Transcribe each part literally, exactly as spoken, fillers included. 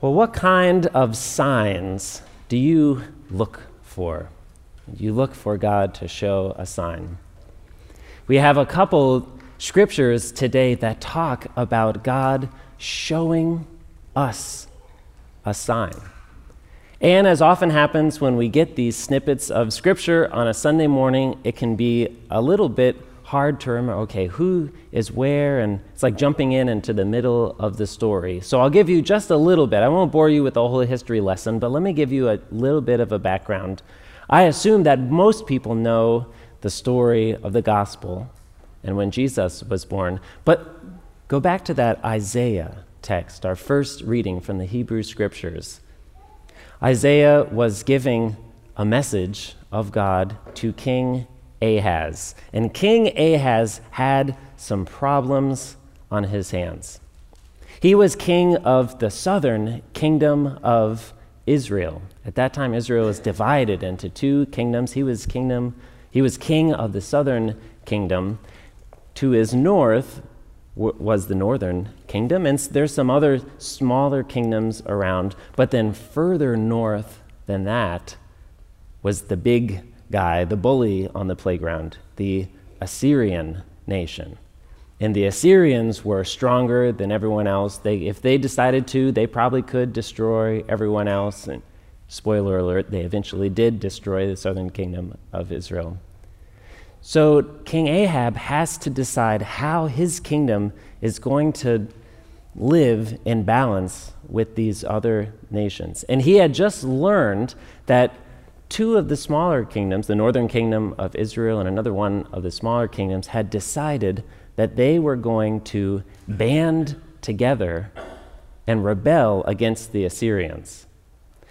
Well, what kind of signs do you look for? You look for God to show a sign. We have a couple scriptures today that talk about God showing us a sign. And as often happens when we get these snippets of scripture on a Sunday morning, it can be a little bit hard to remember, okay, who is where, and it's like jumping in into the middle of the story. So I'll give you just a little bit. I won't bore you with the whole history lesson, but let me give you a little bit of a background. I assume that most people know the story of the gospel and when Jesus was born. But go back to that Isaiah text, our first reading from the Hebrew Scriptures. Isaiah was giving a message of God to King Ahaz. And King Ahaz had some problems on his hands. He was king of the southern kingdom of Israel. At that time, Israel was divided into two kingdoms. He was kingdom, he was king of the southern kingdom. To his north w- was the northern kingdom, and there's some other smaller kingdoms around. But then further north than that was the big guy, the bully on the playground, the Assyrian nation. And the Assyrians were stronger than everyone else. They, if they decided to, they probably could destroy everyone else. And spoiler alert, they eventually did destroy the southern kingdom of Israel. So King Ahab has to decide how his kingdom is going to live in balance with these other nations. And he had just learned that two of the smaller kingdoms, the northern kingdom of Israel and another one of the smaller kingdoms, had decided that they were going to band together and rebel against the Assyrians.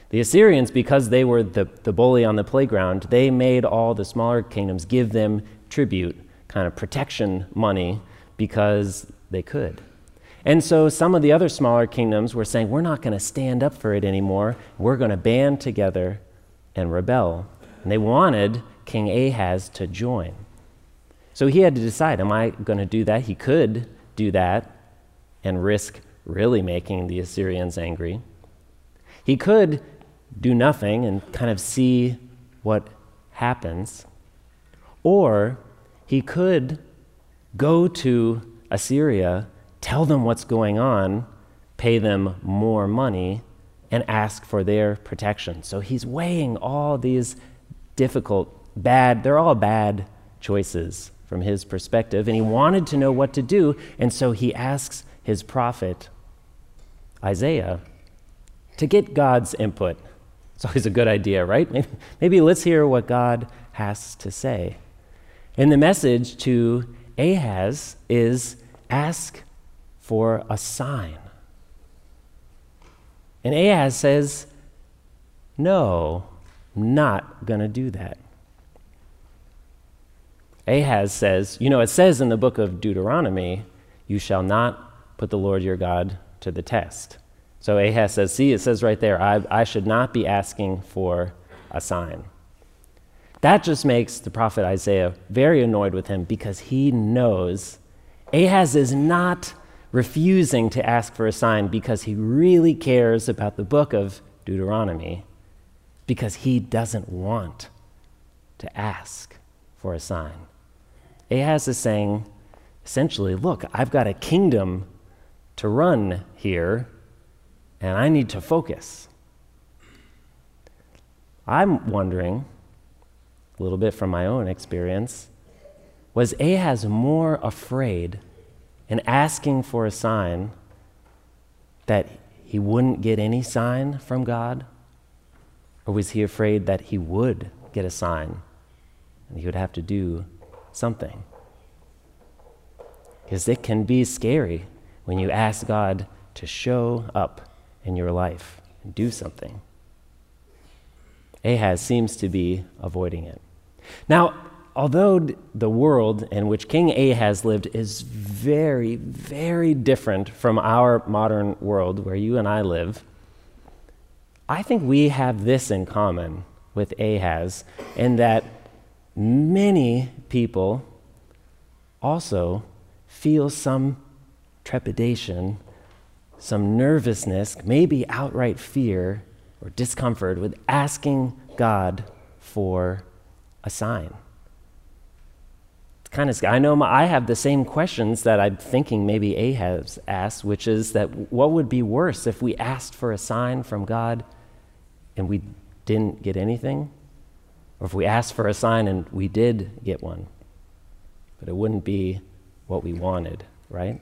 The Assyrians, because they were the, the bully on the playground, they made all the smaller kingdoms give them tribute, kind of protection money, because they could. And so some of the other smaller kingdoms were saying, we're not going to stand up for it anymore. We're going to band together and rebel. And they wanted King Ahaz to join. So he had to decide, am I going to do that? He could do that and risk really making the Assyrians angry. He could do nothing and kind of see what happens. Or he could go to Assyria, tell them what's going on, pay them more money, and ask for their protection. So he's weighing all these difficult, bad, they're all bad choices from his perspective, and he wanted to know what to do, and so he asks his prophet, Isaiah, to get God's input. It's always a good idea, right? Maybe, maybe let's hear what God has to say. And the message to Ahaz is, ask for a sign. And Ahaz says, no, I'm not going to do that. Ahaz says, you know, it says in the book of Deuteronomy, you shall not put the Lord your God to the test. So Ahaz says, see, it says right there, I, I should not be asking for a sign. That just makes the prophet Isaiah very annoyed with him, because he knows Ahaz is not refusing to ask for a sign because he really cares about the book of Deuteronomy, because he doesn't want to ask for a sign. Ahaz is saying, essentially, look, I've got a kingdom to run here, and I need to focus. I'm wondering, a little bit from my own experience, was Ahaz more afraid and asking for a sign that he wouldn't get any sign from God? Or was he afraid that he would get a sign and he would have to do something? Because it can be scary when you ask God to show up in your life and do something. Ahaz seems to be avoiding it. Now, although the world in which King Ahaz lived is very, very different from our modern world where you and I live, I think we have this in common with Ahaz, in that many people also feel some trepidation, some nervousness, maybe outright fear or discomfort with asking God for a sign. It's kind of scary. I know my, I have the same questions that I'm thinking maybe Ahaz asked, which is that what would be worse if we asked for a sign from God and we didn't get anything? Or if we asked for a sign and we did get one, but it wouldn't be what we wanted, right?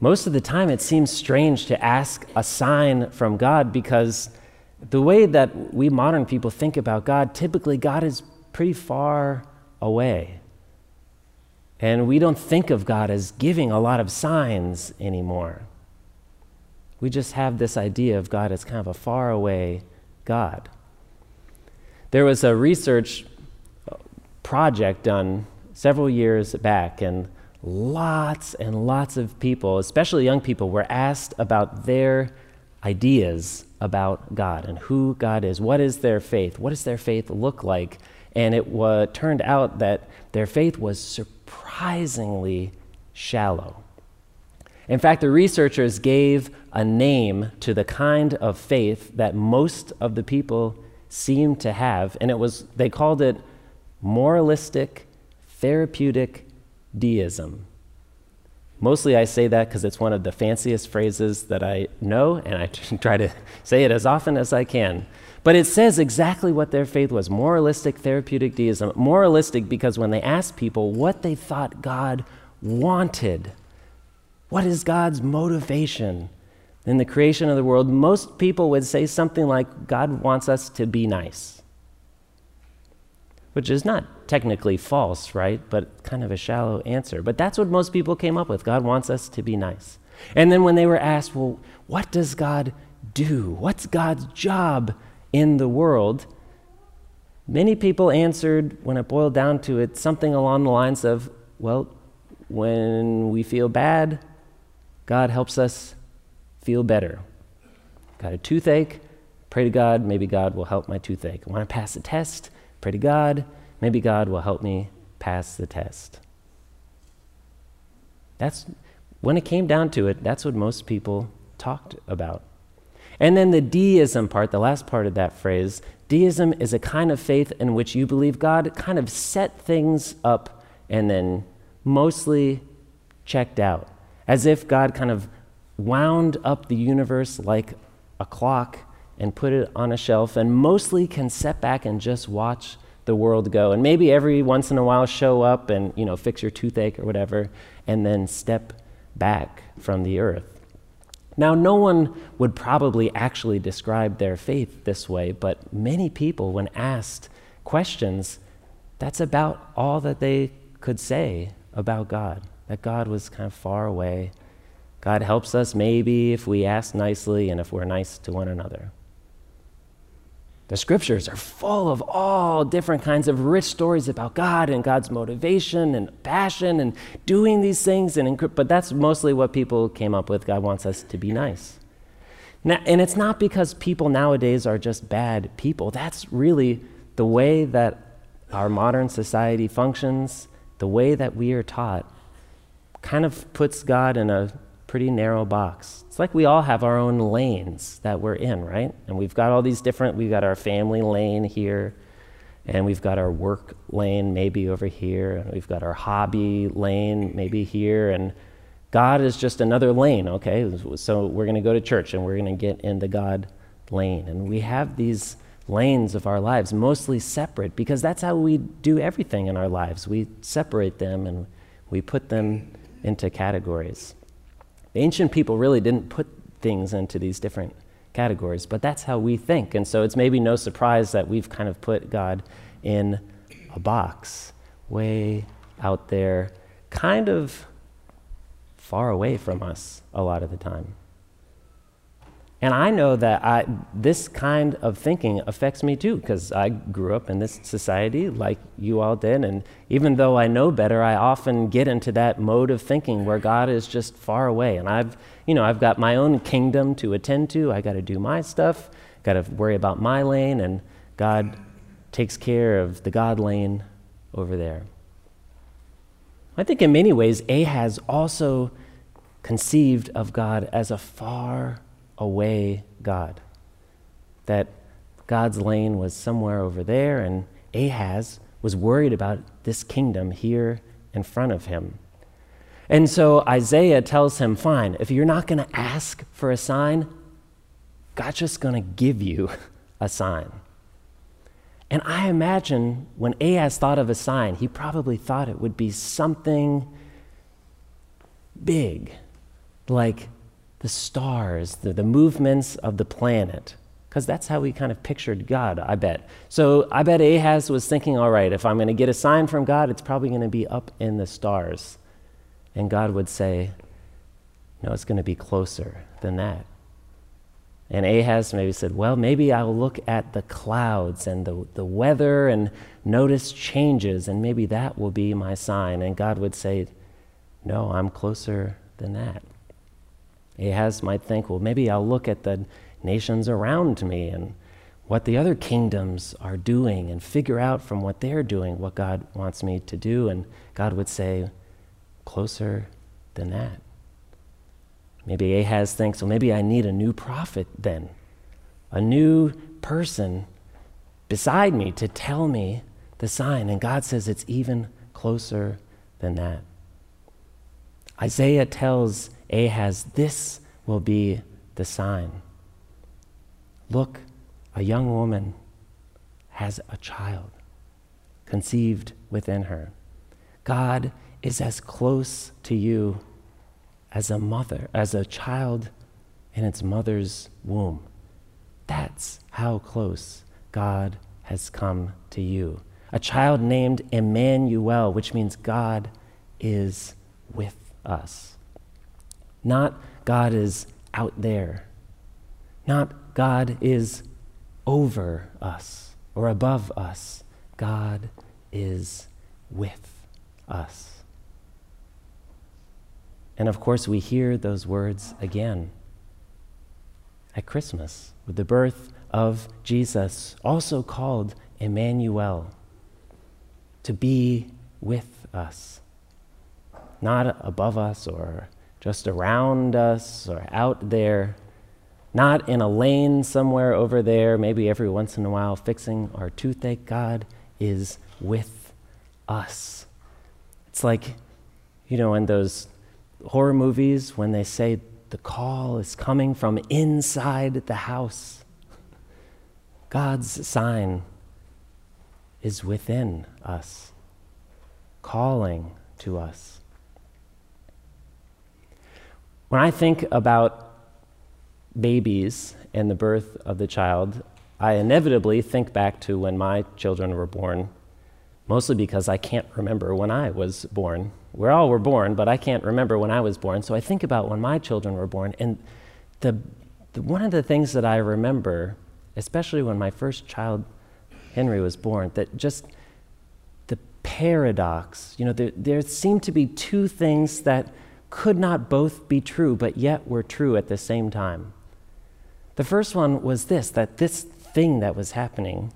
Most of the time it seems strange to ask a sign from God because the way that we modern people think about God, typically God is pretty far away. And we don't think of God as giving a lot of signs anymore. We just have this idea of God as kind of a far away God. There was a research project done several years back, and lots and lots of people, especially young people, were asked about their ideas about God and who God is. What is their faith? What does their faith look like? And it was, turned out that their faith was surprisingly shallow. In fact, the researchers gave a name to the kind of faith that most of the people seemed to have, and it was, they called it moralistic, therapeutic deism. Mostly I say that because it's one of the fanciest phrases that I know, and I try to say it as often as I can. But it says exactly what their faith was, moralistic, therapeutic deism. Moralistic because when they asked people what they thought God wanted, what is God's motivation in the creation of the world, most people would say something like, God wants us to be nice, which is not technically false, right? But kind of a shallow answer. But that's what most people came up with. God wants us to be nice. And then when they were asked, well, what does God do? What's God's job in the world? Many people answered, when it boiled down to it, something along the lines of, well, when we feel bad, God helps us feel better. Got a toothache, pray to God, maybe God will help my toothache. I want to pass a test, pray to God, maybe God will help me pass the test. That's, when it came down to it, that's what most people talked about. And then the deism part, the last part of that phrase, deism is a kind of faith in which you believe God kind of set things up and then mostly checked out, as if God kind of wound up the universe like a clock and put it on a shelf and mostly can sit back and just watch the world go, and maybe every once in a while show up and, you know, fix your toothache or whatever, and then step back from the earth. Now, no one would probably actually describe their faith this way, but many people, when asked questions, that's about all that they could say about God, that God was kind of far away. God helps us maybe if we ask nicely and if we're nice to one another. The scriptures are full of all different kinds of rich stories about God and God's motivation and passion and doing these things, and but that's mostly what people came up with. God wants us to be nice. Now, and it's not because people nowadays are just bad people. That's really the way that our modern society functions, the way that we are taught, kind of puts God in a pretty narrow box. It's like we all have our own lanes that we're in, right? And we've got all these different, we've got our family lane here, and we've got our work lane maybe over here, and we've got our hobby lane maybe here, and God is just another lane, okay? So we're going to go to church, and we're going to get in the God lane. And we have these lanes of our lives mostly separate because that's how we do everything in our lives. We separate them, and we put them into categories. The ancient people really didn't put things into these different categories, but that's how we think. And so it's maybe no surprise that we've kind of put God in a box way out there, kind of far away from us a lot of the time. And I know that I, this kind of thinking affects me too, because I grew up in this society like you all did, and even though I know better, I often get into that mode of thinking where God is just far away. And I've, you know, I've got my own kingdom to attend to. I got to do my stuff, got to worry about my lane, and God takes care of the God lane over there. I think in many ways, Ahaz also conceived of God as a far away God, that God's lane was somewhere over there, and Ahaz was worried about this kingdom here in front of him. And so Isaiah tells him, fine, if you're not going to ask for a sign, God's just going to give you a sign. And I imagine when Ahaz thought of a sign, he probably thought it would be something big, like the stars, the, the movements of the planet, because that's how we kind of pictured God, I bet. So I bet Ahaz was thinking, all right, if I'm going to get a sign from God, it's probably going to be up in the stars. And God would say, no, it's going to be closer than that. And Ahaz maybe said, well, maybe I'll look at the clouds and the, the weather and notice changes, and maybe that will be my sign. And God would say, no, I'm closer than that. Ahaz might think, well, maybe I'll look at the nations around me and what the other kingdoms are doing and figure out from what they're doing what God wants me to do. And God would say, closer than that. Maybe Ahaz thinks, well, maybe I need a new prophet then, a new person beside me to tell me the sign. And God says it's even closer than that. Isaiah tells Ahaz, this will be the sign. Look, a young woman has a child conceived within her. God is as close to you as a mother, as a child in its mother's womb. That's how close God has come to you. A child named Emmanuel, which means God is with us. Not God is out there. Not God is over us or above us. God is with us. And of course, we hear those words again at Christmas with the birth of Jesus, also called Emmanuel, to be with us. Not above us or just around us or out there, not in a lane somewhere over there, maybe every once in a while fixing our toothache. God is with us. It's like, you know, in those horror movies when they say the call is coming from inside the house. God's sign is within us, calling to us. When I think about babies and the birth of the child, I inevitably think back to when my children were born, mostly because I can't remember when I was born. We all were born, but I can't remember when I was born. So I think about when my children were born, and the, the one of the things that I remember, especially when my first child, Henry, was born, that just the paradox, you know, there, there seemed to be two things that could not both be true, but yet were true at the same time. The first one was this, that this thing that was happening,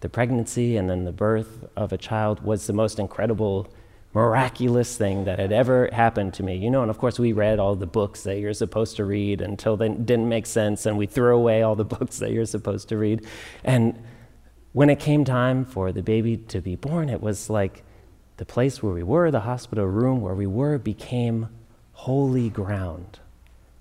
the pregnancy and then the birth of a child, was the most incredible, miraculous thing that had ever happened to me. You know, and of course we read all the books that you're supposed to read until they didn't make sense, and we threw away all the books that you're supposed to read. And when it came time for the baby to be born, it was like, the place where we were, the hospital room where we were, became holy ground.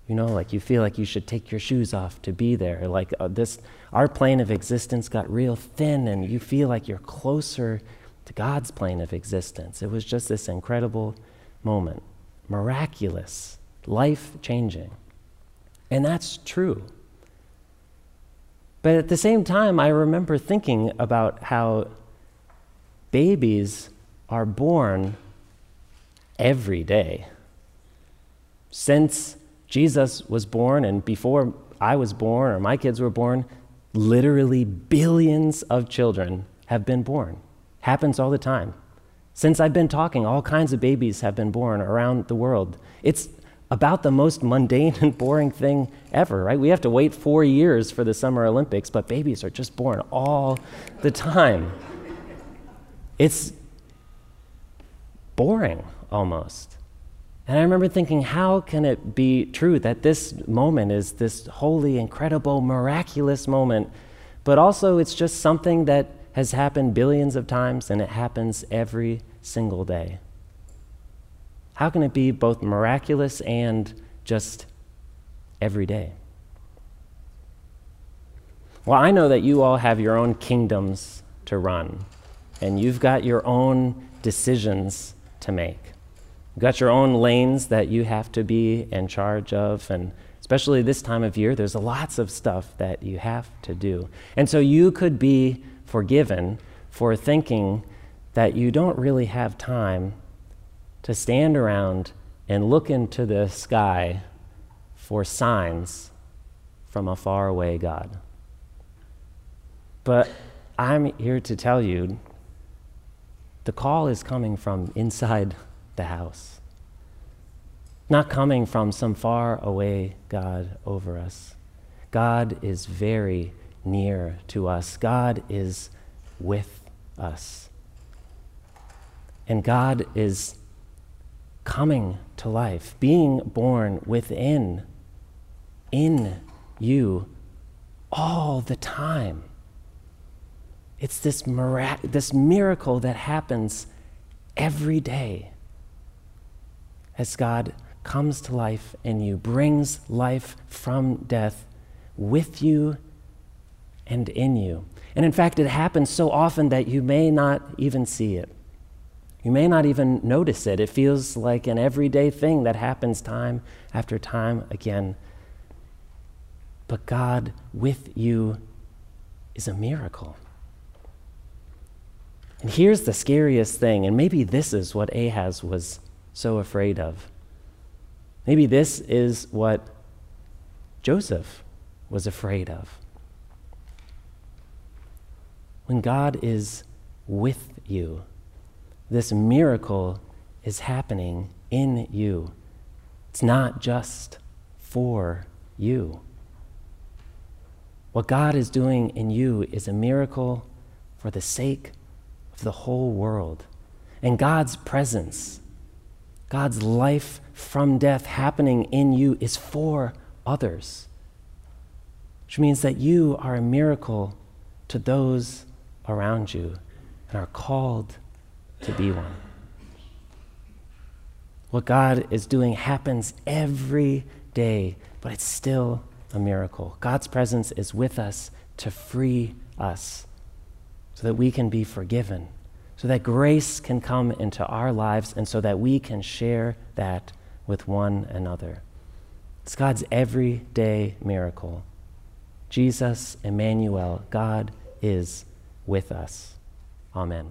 You know, like you feel like you should take your shoes off to be there. Like uh, this, our plane of existence got real thin, and you feel like you're closer to God's plane of existence. It was just this incredible moment, miraculous, life-changing. And that's true. But at the same time, I remember thinking about how babies are born every day. Since Jesus was born and before I was born or my kids were born, literally billions of children have been born. Happens all the time. Since I've been talking, all kinds of babies have been born around the world. It's about the most mundane and boring thing ever, right? We have to wait four years for the Summer Olympics, but babies are just born all the time. It's boring, almost. And I remember thinking, how can it be true that this moment is this holy, incredible, miraculous moment, but also it's just something that has happened billions of times and it happens every single day? How can it be both miraculous and just every day? Well, I know that you all have your own kingdoms to run, and you've got your own decisions to make. You've got your own lanes that you have to be in charge of, and especially this time of year, there's lots of stuff that you have to do. And so you could be forgiven for thinking that you don't really have time to stand around and look into the sky for signs from a faraway God. But I'm here to tell you, the call is coming from inside the house, not coming from some far away God over us. God is very near to us. God is with us. And God is coming to life, being born within, in you, all the time. It's this, mirac- this miracle that happens every day, as God comes to life in you, brings life from death with you and in you. And in fact, it happens so often that you may not even see it. You may not even notice it. It feels like an everyday thing that happens time after time again. But God with you is a miracle. And here's the scariest thing, and maybe this is what Ahaz was so afraid of. Maybe this is what Joseph was afraid of. When God is with you, this miracle is happening in you. It's not just for you. What God is doing in you is a miracle for the sake of the whole world. And God's presence, God's life from death happening in you, is for others, which means that you are a miracle to those around you and are called to be one. What God is doing happens every day, but it's still a miracle. God's presence is with us to free us so that we can be forgiven, so that grace can come into our lives, and so that we can share that with one another. It's God's everyday miracle. Jesus, Emmanuel, God is with us. Amen.